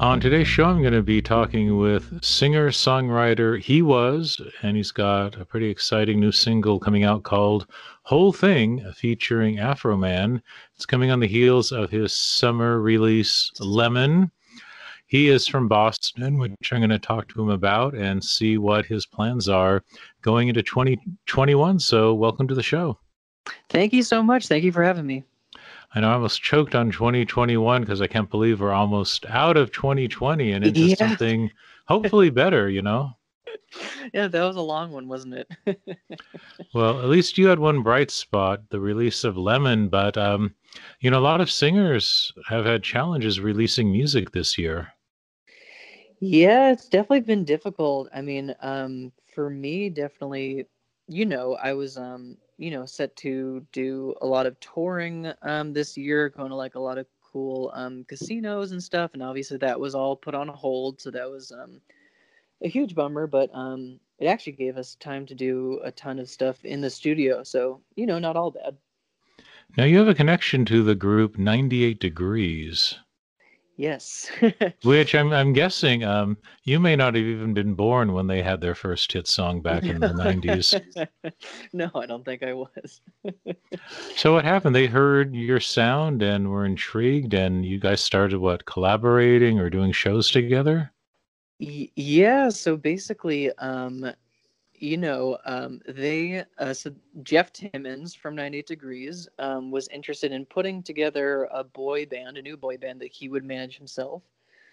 On today's show, I'm going to be talking with singer-songwriter He Was, and he's got a pretty exciting new single coming out called Whole Thing, featuring Afroman. It's coming on the heels of his summer release, Lemon. He is from Boston, which I'm going to talk to him about and see what his plans are going into 2021. So welcome to the show. Thank you so much. Thank you for having me. I know I almost choked on 2021 because I can't believe we're almost out of 2020 and into something hopefully better, you know? Yeah, that was a long one, wasn't it? Well, at least you had one bright spot, the release of Lemon. But, you know, a lot of singers have had challenges releasing music this year. Yeah, it's definitely been difficult. I mean, for me, definitely, you know, I was... set to do a lot of touring this year, going to like a lot of cool casinos and stuff. And obviously that was all put on hold. So that was a huge bummer, but it actually gave us time to do a ton of stuff in the studio. So, you know, not all bad. Now you have a connection to the group 98 Degrees. Yes. Which I'm guessing you may not have even been born when they had their first hit song back in the 90s. No, I don't think I was. So what happened? They heard your sound and were intrigued, and you guys started, what, collaborating or doing shows together? Yeah, so basically, they, so Jeff Timmons from 98 Degrees was interested in putting together a new boy band that he would manage himself.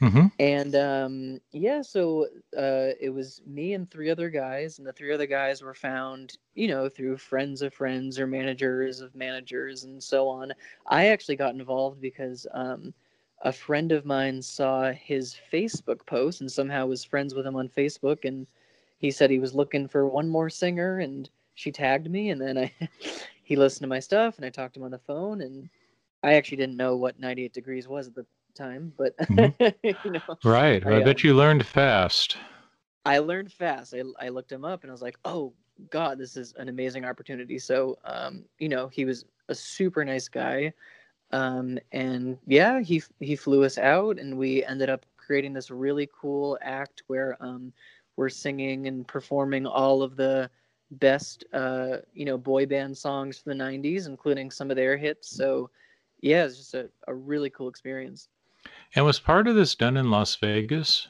Mm-hmm. And it was me and three other guys, and the three other guys were found, you know, through friends of friends or managers of managers and so on. I actually got involved because a friend of mine saw his Facebook post and somehow was friends with him on Facebook, and he said he was looking for one more singer, and she tagged me, and then he listened to my stuff, and I talked to him on the phone, and I actually didn't know what 98 Degrees was at the time, but you know, right. I bet you learned fast. I learned fast. I looked him up, and I was like, oh God, this is an amazing opportunity. So, he was a super nice guy, and yeah, he flew us out, and we ended up creating this really cool act where we're singing and performing all of the best, boy band songs from the 90s, including some of their hits. So, yeah, it's just a really cool experience. And was part of this done in Las Vegas?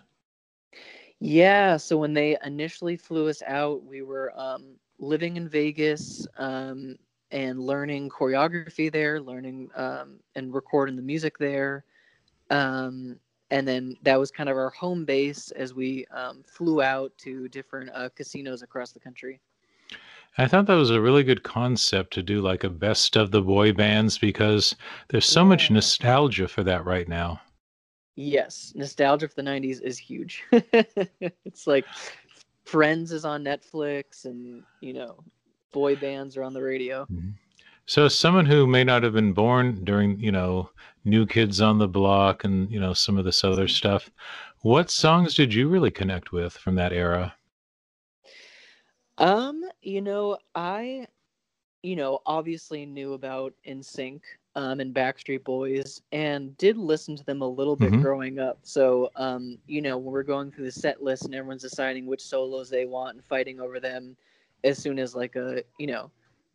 Yeah, so when they initially flew us out, we were living in Vegas and learning choreography there, learning and recording the music there. And then that was kind of our home base as we flew out to different casinos across the country. I thought that was a really good concept to do like a best of the boy bands, because there's so much nostalgia for that right now. Yes. Nostalgia for the 90s is huge. It's like Friends is on Netflix and, you know, boy bands are on the radio. Mm-hmm. So someone who may not have been born during, you know, New Kids on the Block and, you know, some of this other stuff, what songs did you really connect with from that era? I obviously knew about NSYNC and Backstreet Boys, and did listen to them a little bit growing up. So, when we're going through the set list and everyone's deciding which solos they want and fighting over them, as soon as like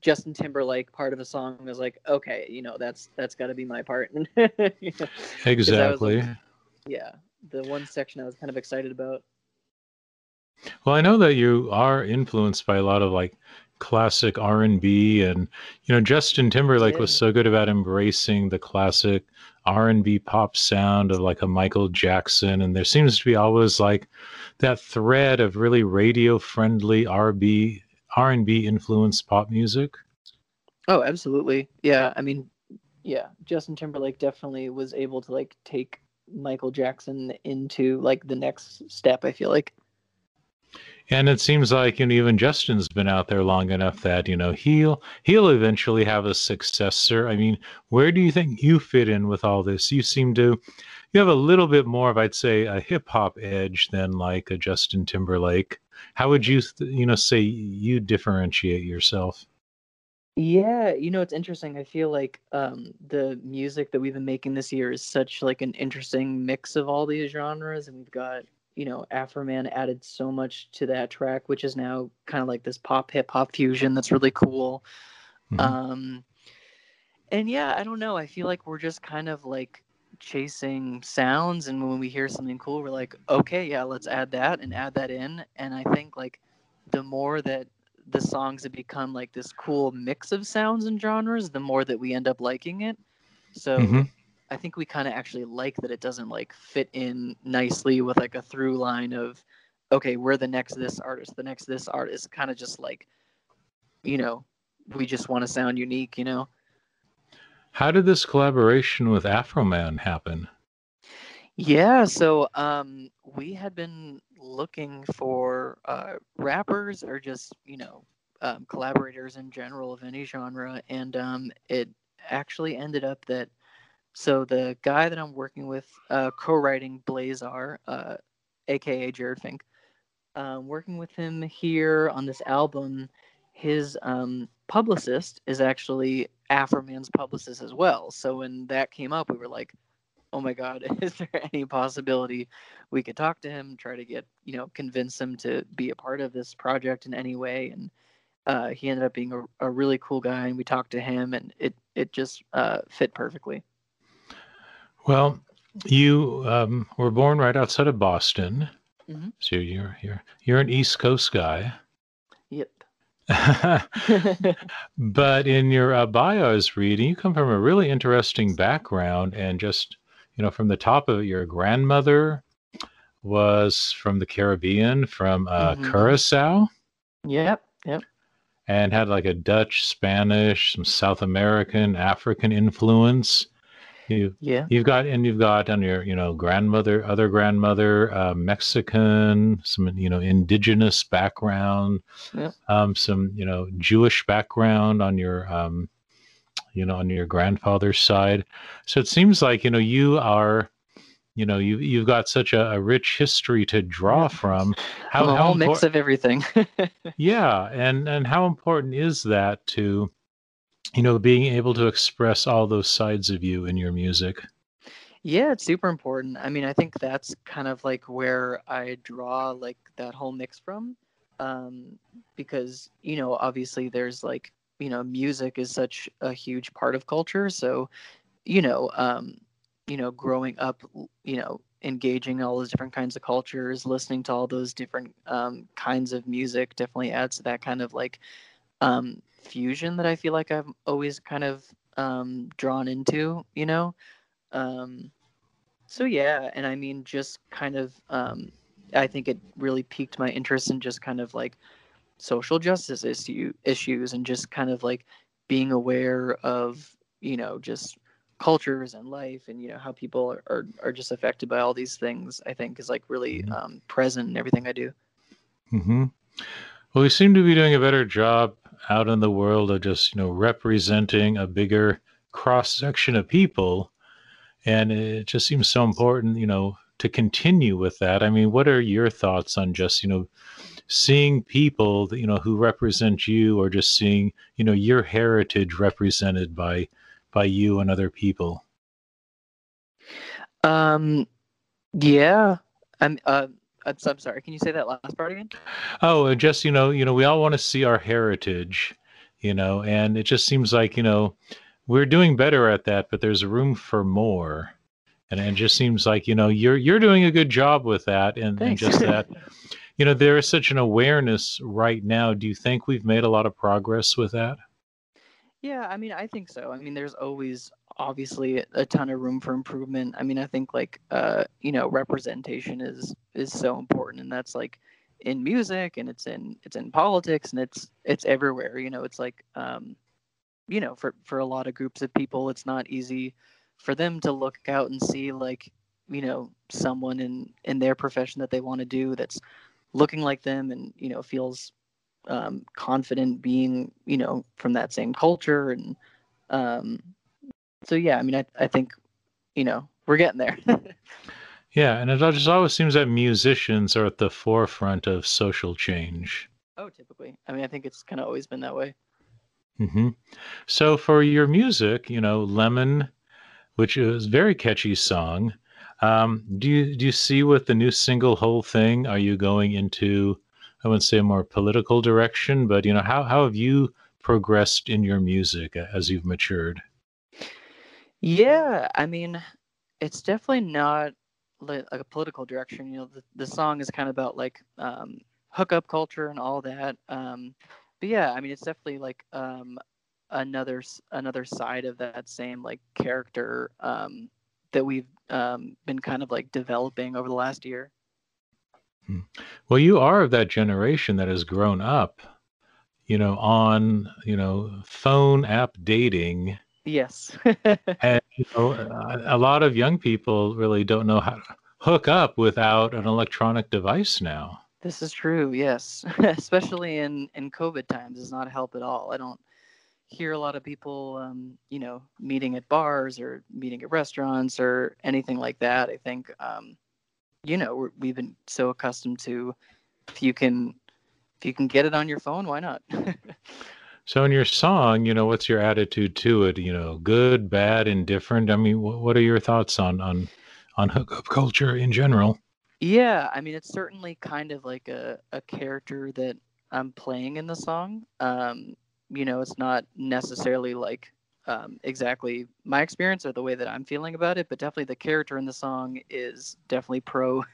Justin Timberlake part of a song, was like, okay, you know, that's got to be my part. You know? Exactly. The one section I was kind of excited about. Well, I know that you are influenced by a lot of like classic R&B, and, you know, Justin Timberlake was so good about embracing the classic R&B pop sound of like a Michael Jackson. And there seems to be always like that thread of really radio friendly R&B influenced pop music. Oh, absolutely. Yeah. I mean, yeah, Justin Timberlake definitely was able to like take Michael Jackson into like the next step, I feel like. And it seems like, you know, even Justin's been out there long enough that, you know, he'll eventually have a successor. I mean, where do you think you fit in with all this? You have a little bit more of, I'd say, a hip hop edge than like a Justin Timberlake. How would you, say you differentiate yourself? Yeah, it's interesting. I feel like the music that we've been making this year is such like an interesting mix of all these genres, and we've got, Afroman added so much to that track, which is now kind of like this pop hip hop fusion that's really cool. Mm-hmm. And yeah, I don't know. I feel like we're just kind of like chasing sounds, and when we hear something cool, we're like, okay, yeah, let's add that in. And I think like the more that the songs have become like this cool mix of sounds and genres, the more that we end up liking it. So mm-hmm. I think we kind of actually like that it doesn't like fit in nicely with like a through line of, okay, we're the next this artist, kind of just like, we just want to sound unique, How did this collaboration with Afroman happen? Yeah, so we had been looking for rappers or just, collaborators in general of any genre. And it actually ended up that, so the guy that I'm working with, co-writing Blazar, a.k.a. Jared Fink, working with him here on this album, his publicist is actually Afroman's publicist as well. So when that came up, we were like, oh my God, is there any possibility we could talk to him, try to get, convince him to be a part of this project in any way? And he ended up being a really cool guy, and we talked to him, and it just fit perfectly. Well, you were born right outside of Boston. Mm-hmm. So you're an East Coast guy. Yep. But in your bio I was reading, you come from a really interesting background, and just... from the top of it, your grandmother was from the Caribbean, from mm-hmm. Curacao. Yep. And had like a Dutch, Spanish, some South American, African influence. You've got on your, grandmother, other grandmother, Mexican, some, indigenous background, yep. Some, Jewish background on your, on your grandfather's side. So it seems like, you are, you've got such a rich history to draw from. How mix of everything. Yeah. And how important is that to, being able to express all those sides of you in your music? Yeah, it's super important. I mean, I think that's kind of like where I draw like that whole mix from, because, obviously there's like, music is such a huge part of culture. So, growing up, engaging all those different kinds of cultures, listening to all those different kinds of music definitely adds to that kind of like fusion that I feel like I've always kind of drawn into, So, yeah. And I mean, just kind of, I think it really piqued my interest in just kind of like social justice issues and just kind of like being aware of, just cultures and life and, how people are just affected by all these things, I think is like really present in everything I do. Mm-hmm. Well, we seem to be doing a better job out in the world of just, representing a bigger cross section of people. And it just seems so important, to continue with that. I mean, what are your thoughts on just, seeing people that, who represent you, or just seeing, your heritage represented by you and other people? Yeah. I'm sorry. Can you say that last part again? Oh, just, we all want to see our heritage, and it just seems like, we're doing better at that, but there's room for more. And it just seems like, you're doing a good job with that. And just that, there is such an awareness right now. Do you think we've made a lot of progress with that? Yeah, I mean, I think so. I mean, there's always obviously a ton of room for improvement. I mean, I think like, representation is so important, and that's like in music, and it's in politics, and it's everywhere, it's like, for a lot of groups of people, it's not easy for them to look out and see like, someone in their profession that they want to do that's looking like them and, feels confident being, from that same culture. And so, yeah, I mean, I think, we're getting there. Yeah. And it just always seems that musicians are at the forefront of social change. Oh, typically. I mean, I think it's kind of always been that way. Mm-hmm. So for your music, you know, Lemon, which is a very catchy song. Do you see with the new single Whole Thing, are you going into, I wouldn't say a more political direction, but, you know, how have you progressed in your music as you've matured? Yeah, I mean, it's definitely not like a political direction. You know, the song is kind of about like hookup culture and all that. But yeah, I mean, it's definitely like another side of that same like character that we've been kind of like developing over the last year. Well, you are of that generation that has grown up, you know, on, you know, phone app dating. Yes. And you know, a lot of young people really don't know how to hook up without an electronic device now. This is true. Yes. Especially in COVID times, does not help at all. I don't hear a lot of people, you know, meeting at bars or meeting at restaurants or anything like that. I think, you know, we've been so accustomed to, if you can get it on your phone, why not? So in your song, you know, what's your attitude to it? You know, good, bad, indifferent. I mean, what are your thoughts on hookup culture in general? Yeah, I mean, it's certainly kind of like a character that I'm playing in the song. You know, it's not necessarily like exactly my experience or the way that I'm feeling about it, but definitely the character in the song is definitely pro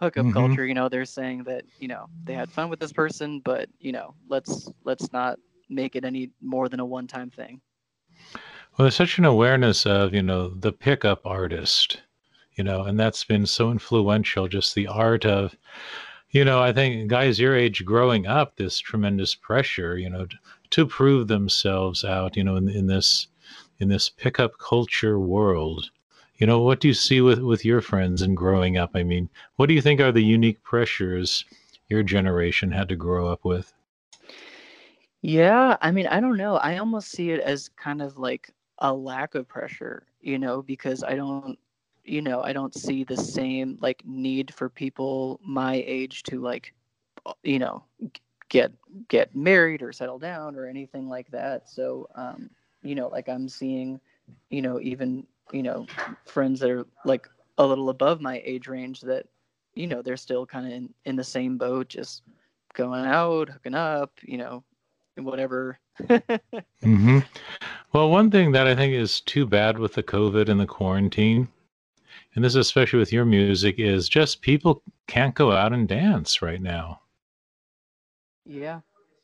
hookup culture. You know, they're saying that, you know, they had fun with this person, but, you know, let's not make it any more than a one-time thing. Well, there's such an awareness of, you know, the pickup artist, you know, and that's been so influential, just the art of, you know, I think guys your age growing up, this tremendous pressure, you know, to prove themselves out, you know, in this pickup culture world. You know, what do you see with your friends and growing up? I mean, what do you think are the unique pressures your generation had to grow up with? Yeah, I mean, I don't know. I almost see it as kind of like a lack of pressure, you know, because I don't see the same like need for people my age to like, you know, get married or settle down or anything like that. So, you know, like I'm seeing, you know, even, you know, friends that are like a little above my age range that, you know, they're still kind of in the same boat, just going out, hooking up, you know, whatever. Mm-hmm. Well, one thing that I think is too bad with the COVID and the quarantine, and this is especially with your music, is just people can't go out and dance right now. Yeah,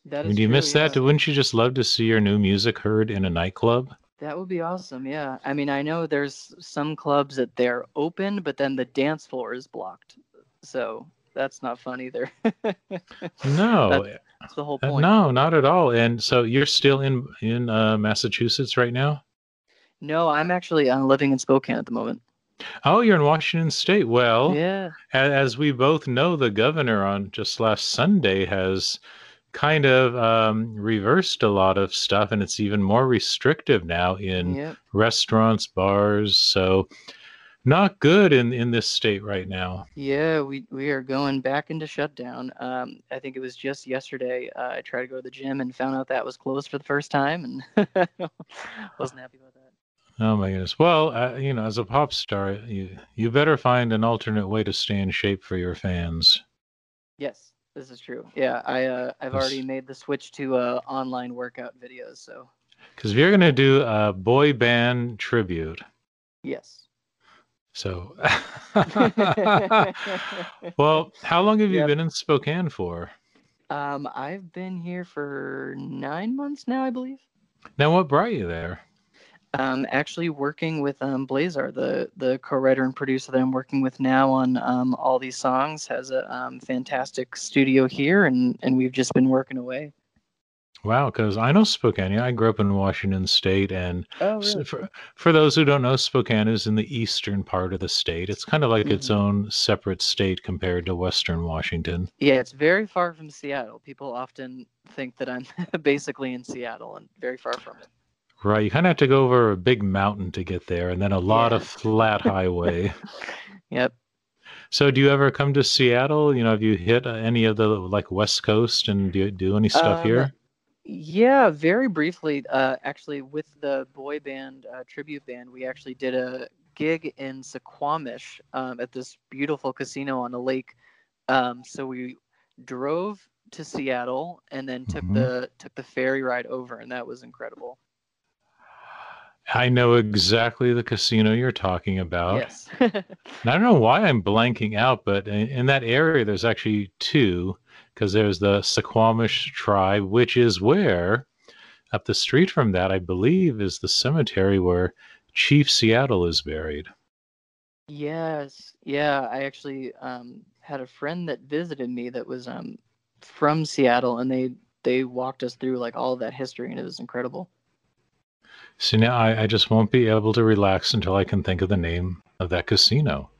that is true. Do you miss that? Wouldn't you just love to see your new music heard in a nightclub? That would be awesome, yeah. I mean, I know there's some clubs that they're open, but then the dance floor is blocked. So that's not fun either. No. That's the whole point. No, not at all. And so you're still in Massachusetts right now? No, I'm living in Spokane at the moment. Oh, you're in Washington State. Well, yeah. As we both know, the governor on just last Sunday has kind of reversed a lot of stuff, and it's even more restrictive now in restaurants, bars. So not good in this state right now. Yeah, we are going back into shutdown. I think it was just yesterday. I tried to go to the gym and found out that was closed for the first time, and wasn't happy about that. Oh my goodness. Well, you know, as a pop star, you better find an alternate way to stay in shape for your fans. Yes, this is true. Yeah, I've already made the switch to online workout videos. So, because you're going to do a boy band tribute. Yes. So, well, how long have you been in Spokane for? I've been here for 9 months now, I believe. Now, what brought you there? Actually working with Blazar, the co-writer and producer that I'm working with now on all these songs, has a fantastic studio here, and we've just been working away. Wow, because I know Spokane. I grew up in Washington State, and really? for those who don't know, Spokane is in the eastern part of the state. It's kind of like its own separate state compared to Western Washington. Yeah, it's very far from Seattle. People often think that I'm basically in Seattle and very far from it. Right, you kind of have to go over a big mountain to get there, and then a lot of flat highway. Yep. So do you ever come to Seattle? You know, have you hit any of the, like, West Coast, and do any stuff here? Yeah, very briefly. Actually, with the boy band, tribute band, we actually did a gig in Suquamish at this beautiful casino on a lake. So we drove to Seattle and then took the ferry ride over, and that was incredible. I know exactly the casino you're talking about. Yes. I don't know why I'm blanking out, but in that area, there's actually two, because there's the Suquamish tribe, which is where, up the street from that, I believe, is the cemetery where Chief Seattle is buried. Yes. Yeah, I actually had a friend that visited me that was from Seattle, and they walked us through like all of that history, and it was incredible. So now I just won't be able to relax until I can think of the name of that casino.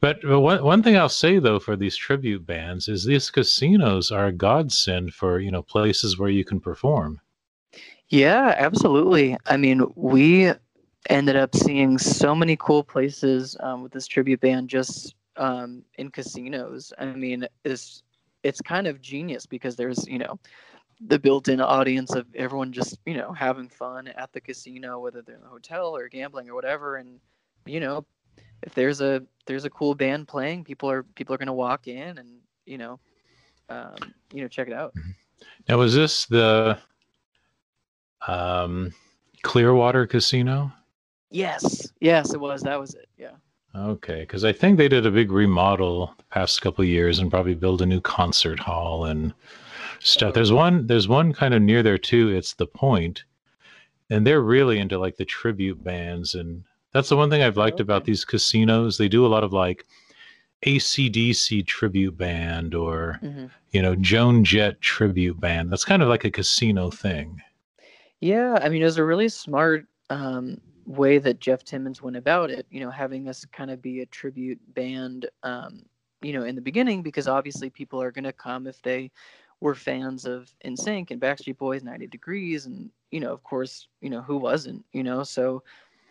But one thing I'll say, though, for these tribute bands is these casinos are a godsend for, you know, places where you can perform. Yeah, absolutely. I mean, we ended up seeing so many cool places with this tribute band just in casinos. I mean, it's kind of genius because there's, you know, the built-in audience of everyone just, you know, having fun at the casino, whether they're in the hotel or gambling or whatever. And, you know, if there's a cool band playing, people are going to walk in and, you know, check it out. Now, was this the Clearwater Casino? Yes, it was. That was it. Yeah. Okay. 'Cause I think they did a big remodel the past couple of years and probably build a new concert hall and stuff. There's one kind of near there too. It's The Point, and they're really into like the tribute bands, and that's the one thing I've liked about these casinos. They do a lot of like AC/DC tribute band or you know, Joan Jett tribute band. That's kind of like a casino thing. Yeah, I mean, it was a really smart way that Jeff Timmons went about it. You know, having us kind of be a tribute band, you know, in the beginning, because obviously people are going to come if they were fans of NSYNC and Backstreet Boys, 98 Degrees, and, you know, of course, you know, who wasn't, you know? So,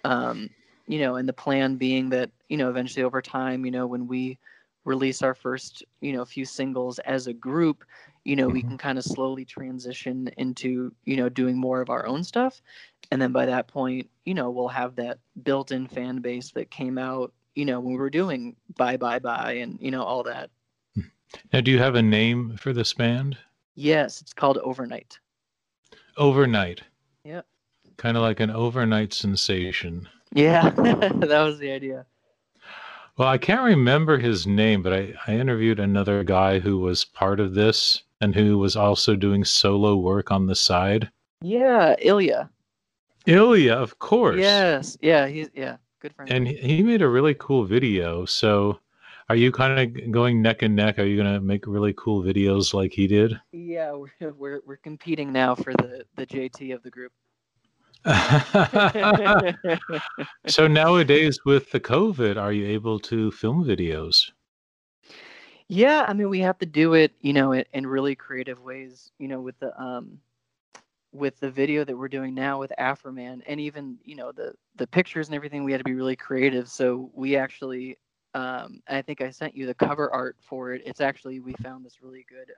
you know, and the plan being that, you know, eventually over time, you know, when we release our first, you know, few singles as a group, you know, we can kind of slowly transition into, you know, doing more of our own stuff. And then by that point, you know, we'll have that built-in fan base that came out, you know, when we were doing Bye, Bye, Bye and, you know, all that. Now, do you have a name for this band? Yes, it's called Overnight. Overnight. Yep. Kind of like an overnight sensation. Yeah, that was the idea. Well, I can't remember his name, but I interviewed another guy who was part of this and who was also doing solo work on the side. Yeah, Ilya. Ilya, of course. Yes. Yeah, he's good friend. And he made a really cool video, so... Are you kind of going neck and neck? Are you going to make really cool videos like he did? Yeah, we're competing now for the JT of the group. So nowadays with the COVID, are you able to film videos? Yeah, I mean, we have to do it, you know, in really creative ways, you know, with the video that we're doing now with Afroman, and even, you know, the pictures and everything, we had to be really creative. So we actually... I think I sent you the cover art for it. It's actually, we found this really good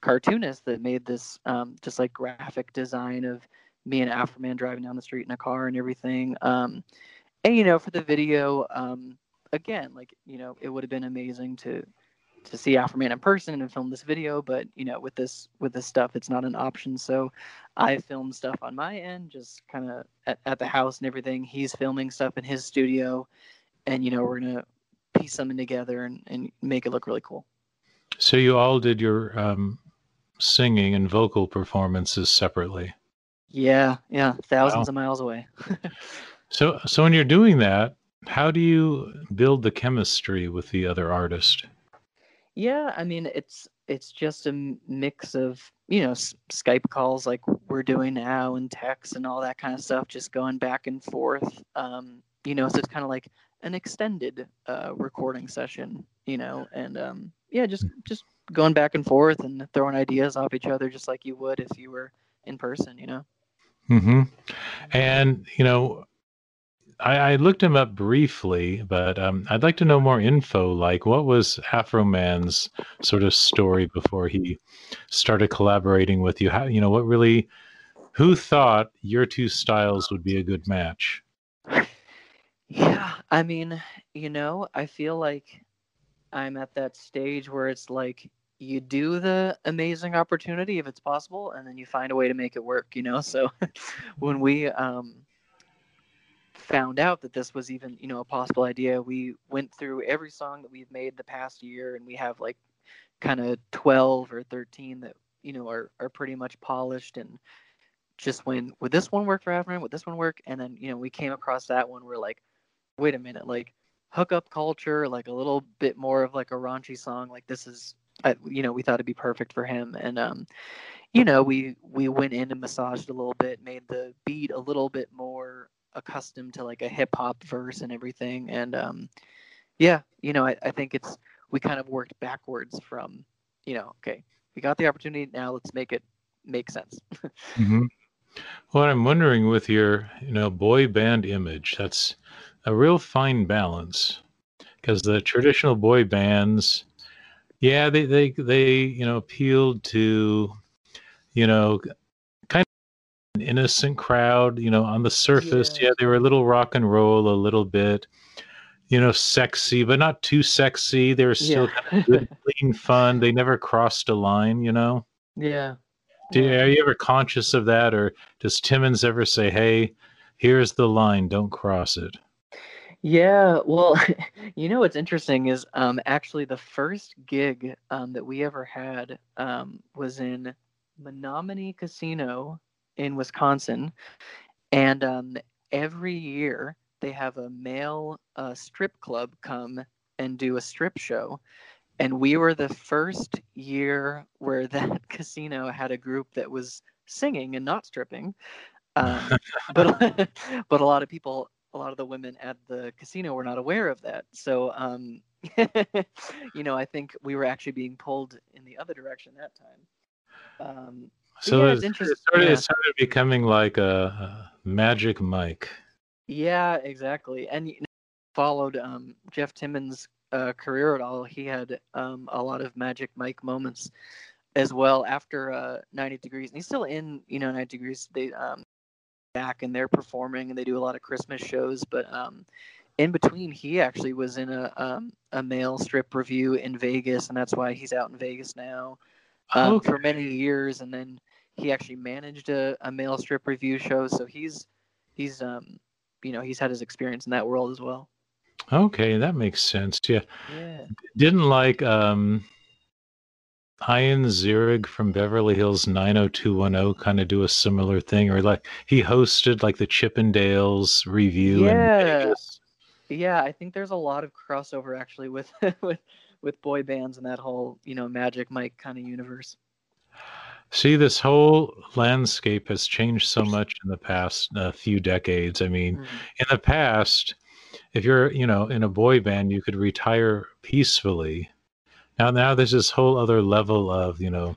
cartoonist that made this just like graphic design of me and Afroman driving down the street in a car and everything. And, you know, for the video, again, like, you know, it would have been amazing to see Afroman in person and film this video, but, you know, with this stuff, it's not an option. So I filmed stuff on my end, just kind of at the house and everything. He's filming stuff in his studio. And, you know, we're going to piece something together and make it look really cool. So you all did your singing and vocal performances separately? Yeah, thousands of miles away. So when you're doing that, how do you build the chemistry with the other artist? Yeah, I mean, it's just a mix of, you know, Skype calls like we're doing now and texts and all that kind of stuff, just going back and forth. You know, so it's kind of like an extended recording session, you know, and just going back and forth and throwing ideas off each other, just like you would if you were in person, you know. And, you know, I looked him up briefly, but I'd like to know more info. Like, what was Afroman's sort of story before he started collaborating with you? How, you know, what really, who thought your two styles would be a good match? Yeah, I mean, you know, I feel like I'm at that stage where it's like you do the amazing opportunity if it's possible, and then you find a way to make it work, you know? So when we found out that this was even, you know, a possible idea, we went through every song that we've made the past year, and we have like kind of 12 or 13 that, you know, are pretty much polished, and just when, would this one work for Afroman? Would this one work? And then, you know, we came across that one. We're like, wait a minute, like hookup culture, like a little bit more of like a raunchy song. Like this is, you know, we thought it'd be perfect for him. And, you know, we went in and massaged a little bit, made the beat a little bit more accustomed to like a hip hop verse and everything. And, yeah, you know, I think it's, we kind of worked backwards from, you know, okay, we got the opportunity. Now let's make it make sense. Mm-hmm. Well, I'm wondering with your, you know, boy band image, that's a real fine balance, because the traditional boy bands, yeah, they you know, appealed to, you know, kind of an innocent crowd, you know, on the surface. Yeah, they were a little rock and roll, a little bit, you know, sexy, but not too sexy. They were still kind of good, clean fun. They never crossed a line, you know? Yeah. Are you ever conscious of that, or does Timmons ever say, hey, here's the line, don't cross it? Yeah, well, you know what's interesting is actually the first gig that we ever had was in Menominee Casino in Wisconsin, and every year they have a male strip club come and do a strip show. And we were the first year where that casino had a group that was singing and not stripping. But a lot of people, a lot of the women at the casino were not aware of that. So, you know, I think we were actually being pulled in the other direction that time. So yeah, it started becoming like a Magic Mike. Yeah, exactly. And you know, followed Jeff Timmons' career at all. He had a lot of Magic Mike moments as well after 98 Degrees, and he's still in, you know, 98 Degrees. They back and they're performing, and they do a lot of Christmas shows. But in between, he actually was in a male strip review in Vegas, and that's why he's out in Vegas now for many years. And then he actually managed a male strip review show, so he's you know, he's had his experience in that world as well. Okay, that makes sense. Yeah. Didn't like Ian Zirig from Beverly Hills 90210 kind of do a similar thing, or like he hosted like the Chippendales review? Yeah, I think there's a lot of crossover actually with boy bands and that whole, you know, Magic Mike kind of universe. See, this whole landscape has changed so much in the past few decades. I mean, in the past, if you're, you know, in a boy band, you could retire peacefully. Now there's this whole other level of, you know,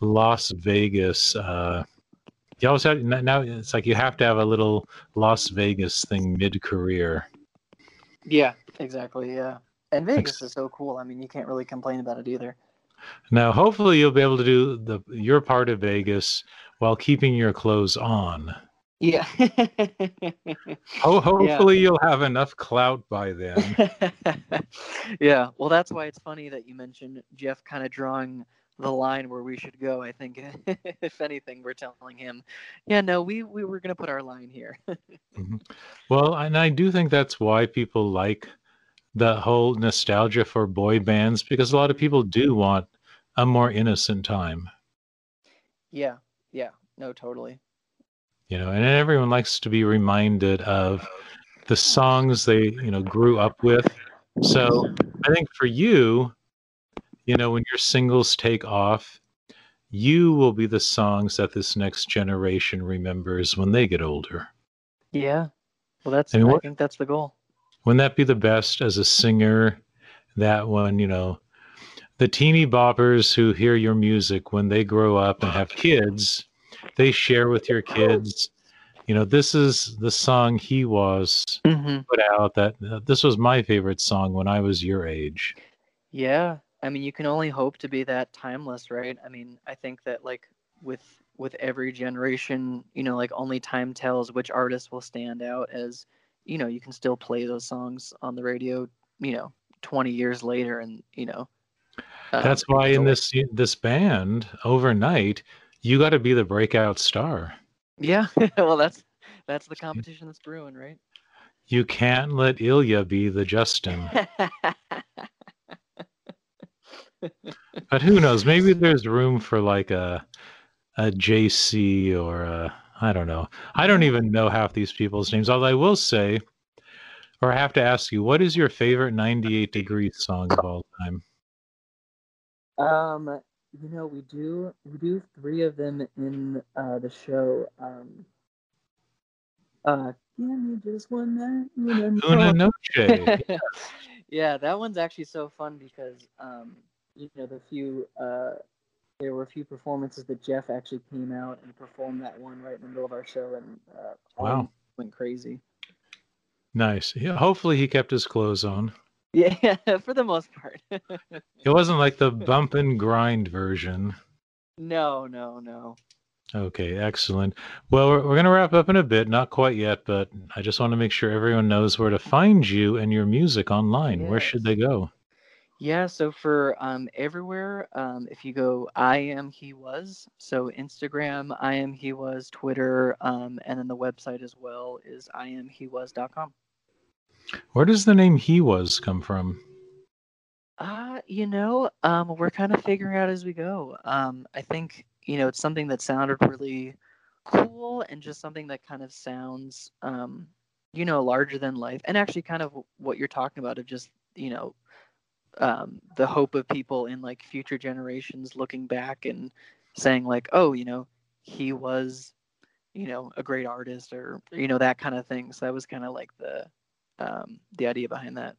Las Vegas. You always have, now it's like you have to have a little Las Vegas thing mid-career. Yeah, exactly. Yeah, and Vegas is so cool. I mean, you can't really complain about it either. Now, hopefully, you'll be able to do your part of Vegas while keeping your clothes on. Yeah. Hopefully you'll have enough clout by then. Yeah. Well, that's why it's funny that you mentioned Jeff kind of drawing the line where we should go. I think if anything, we're telling him, yeah, no, we were going to put our line here. Mm-hmm. Well, and I do think that's why people like the whole nostalgia for boy bands, because a lot of people do want a more innocent time. Yeah. Yeah. No, totally. You know, and everyone likes to be reminded of the songs they, you know, grew up with. So I think for you, you know, when your singles take off, you will be the songs that this next generation remembers when they get older. Yeah. Well, I think that's the goal. Wouldn't that be the best as a singer? That one, you know, the teeny boppers who hear your music when they grow up and have kids, they share with your kids, You know, this is the song He Was put out. That this was my favorite song when I was your age. Yeah, I mean, you can only hope to be that timeless, right? I mean, I think that like with every generation, you know, like only time tells which artists will stand out as, you know, you can still play those songs on the radio, you know, 20 years later, and you know. That's why in this band, Overnight, you got to be the breakout star. Yeah, well, that's the competition that's brewing, right? You can't let Ilya be the Justin. But who knows? Maybe there's room for like a JC or a, I don't know. I don't even know half these people's names. Although I will say, or I have to ask you, what is your favorite 98 Degrees song of all time? You know, we do three of them in the show. Give me just one night, una noche. Yeah. Yeah, that one's actually so fun because you know, there were a few performances that Jeff actually came out and performed that one right in the middle of our show, and wow, went crazy. Nice. Yeah, hopefully he kept his clothes on. Yeah, for the most part. It wasn't like the bump and grind version. No. Okay, excellent. Well, we're going to wrap up in a bit. Not quite yet, but I just want to make sure everyone knows where to find you and your music online. Yes. Where should they go? Yeah, so for everywhere, if you go I Am He Was, so Instagram, I Am He Was, Twitter, and then the website as well is iamhewas.com. Where does the name He Was come from? You know, we're kind of figuring out as we go. I think, you know, it's something that sounded really cool and just something that kind of sounds, you know, larger than life. And actually kind of what you're talking about of just, you know, the hope of people in like future generations looking back and saying like, oh, you know, he was, you know, a great artist, or, you know, that kind of thing. So that was kind of like the idea behind that.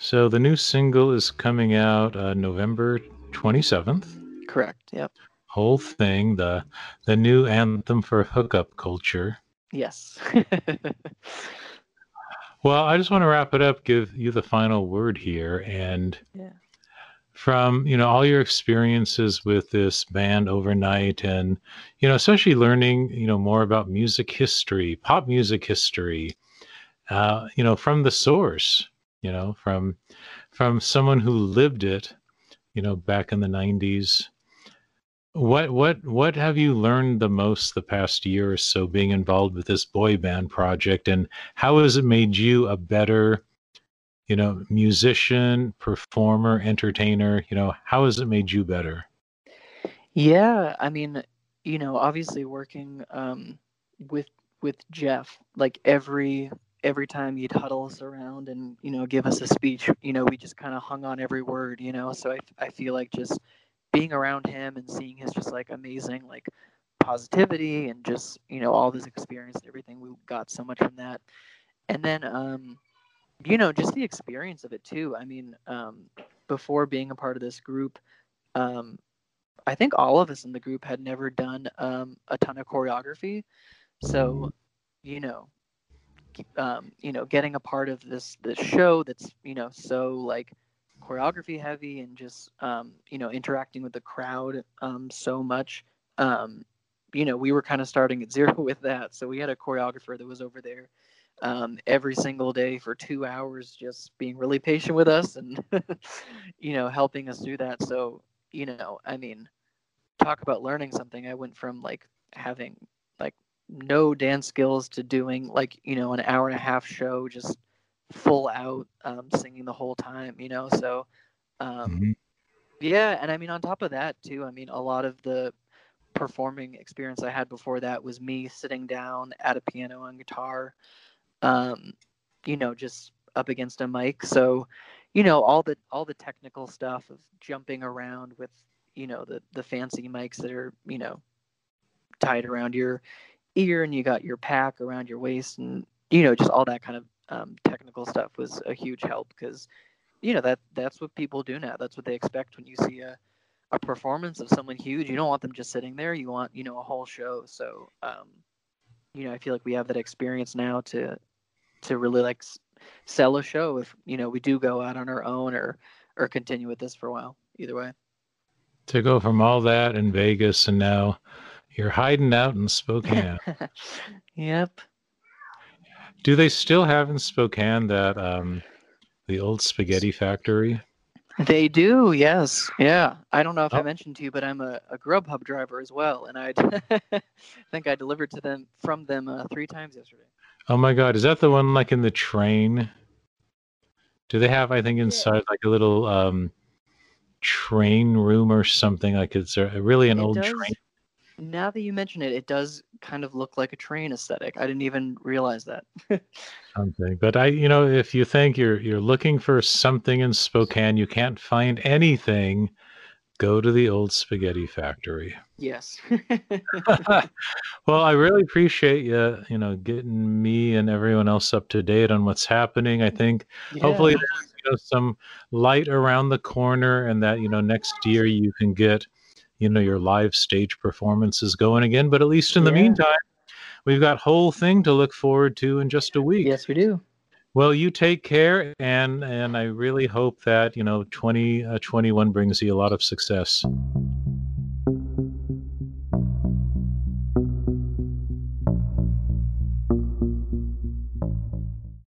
So the new single is coming out November 27th. Correct. Yep. Whole thing, the new anthem for hookup culture. Yes. Well, I just want to wrap it up, give you the final word here, and from, you know, all your experiences with this band Overnight, and, you know, especially learning, you know, more about music history, pop music history. You know, from the source, you know, from someone who lived it, you know, back in the 90s. What have you learned the most the past year or so being involved with this boy band project, and how has it made you a better, you know, musician, performer, entertainer? You know, how has it made you better? Yeah, I mean, you know, obviously working with Jeff, like every time you'd huddle us around and, you know, give us a speech, you know, we just kind of hung on every word, you know. So I feel like just being around him and seeing his just like amazing like positivity and just, you know, all this experience and everything, we got so much from that. And then you know, just the experience of it too. I mean, before being a part of this group, I think all of us in the group had never done a ton of choreography. So, you know, getting a part of this show that's, you know, so like choreography heavy, and just you know, interacting with the crowd so much. You know, we were kind of starting at zero with that, so we had a choreographer that was over there every single day for 2 hours, just being really patient with us and you know, helping us do that. So, you know, I mean, talk about learning something. I went from like having like no dance skills to doing like, you know, an hour and a half show, just full out singing the whole time, you know. So yeah, and I mean, on top of that too, I mean, a lot of the performing experience I had before that was me sitting down at a piano and guitar, you know, just up against a mic. So, you know, all the technical stuff of jumping around with, you know, the fancy mics that are, you know, tied around your ear, and you got your pack around your waist, and, you know, just all that kind of technical stuff was a huge help, because, you know, that's what people do now. That's what they expect when you see a performance of someone huge. You don't want them just sitting there. You want, you know, a whole show. So you know, I feel like we have that experience now to really like sell a show if, you know, we do go out on our own or continue with this for a while, either way. To go from all that in Vegas and now you're hiding out in Spokane. Yep. Do they still have in Spokane that the old spaghetti factory? They do, yes. Yeah. I don't know if I mentioned to you, but I'm a Grubhub driver as well. And I think I delivered to them from them 3 times yesterday. Oh, my God. Is that the one like in the train? Do they have, I think, inside like a little train room or something? Like it's really an old train. Now that you mention it, it does kind of look like a train aesthetic. I didn't even realize that. Something, but I, you know, if you think you're looking for something in Spokane, you can't find anything, go to the old spaghetti factory. Yes. Well, I really appreciate you, you know, getting me and everyone else up to date on what's happening. I think hopefully there's, you know, some light around the corner, and that, you know, next year you can get, you know, your live stage performances going again. But at least in the meantime, we've got whole thing to look forward to in just a week. Yes, we do. Well, you take care. And I really hope that, you know, 2021 brings you a lot of success.